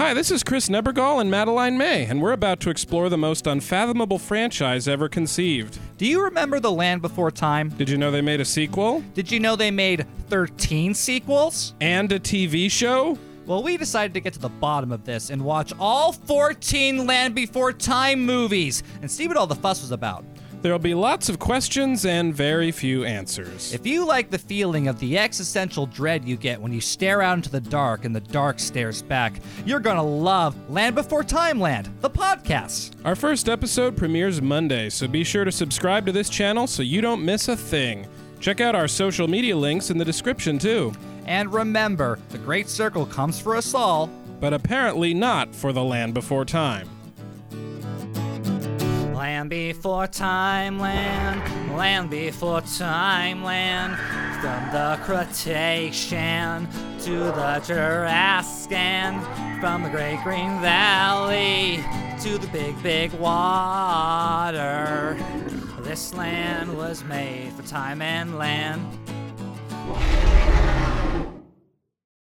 Hi, this is Chris Nebergall and Madeline May, and we're about to explore the most unfathomable franchise ever conceived. Do you remember The Land Before Time? Did you know they made a sequel? Did you know they made 13 sequels? And a TV show? Well, we decided to get to the bottom of this and watch all 14 Land Before Time movies and see what all the fuss was about. There'll be lots of questions and very few answers. If you like the feeling of the existential dread you get when you stare out into the dark and the dark stares back, you're gonna love Land Before Timeland, the podcast. Our first episode premieres Monday, so be sure to subscribe to this channel so you don't miss a thing. Check out our social media links in the description, too. And remember, the Great Circle comes for us all, but apparently not for the Land Before Time. Land before Timeland, Land before Timeland. From the Cretacean to the Jurassic, and from the Great Green Valley to the Big, Big Water. This land was made for time and land.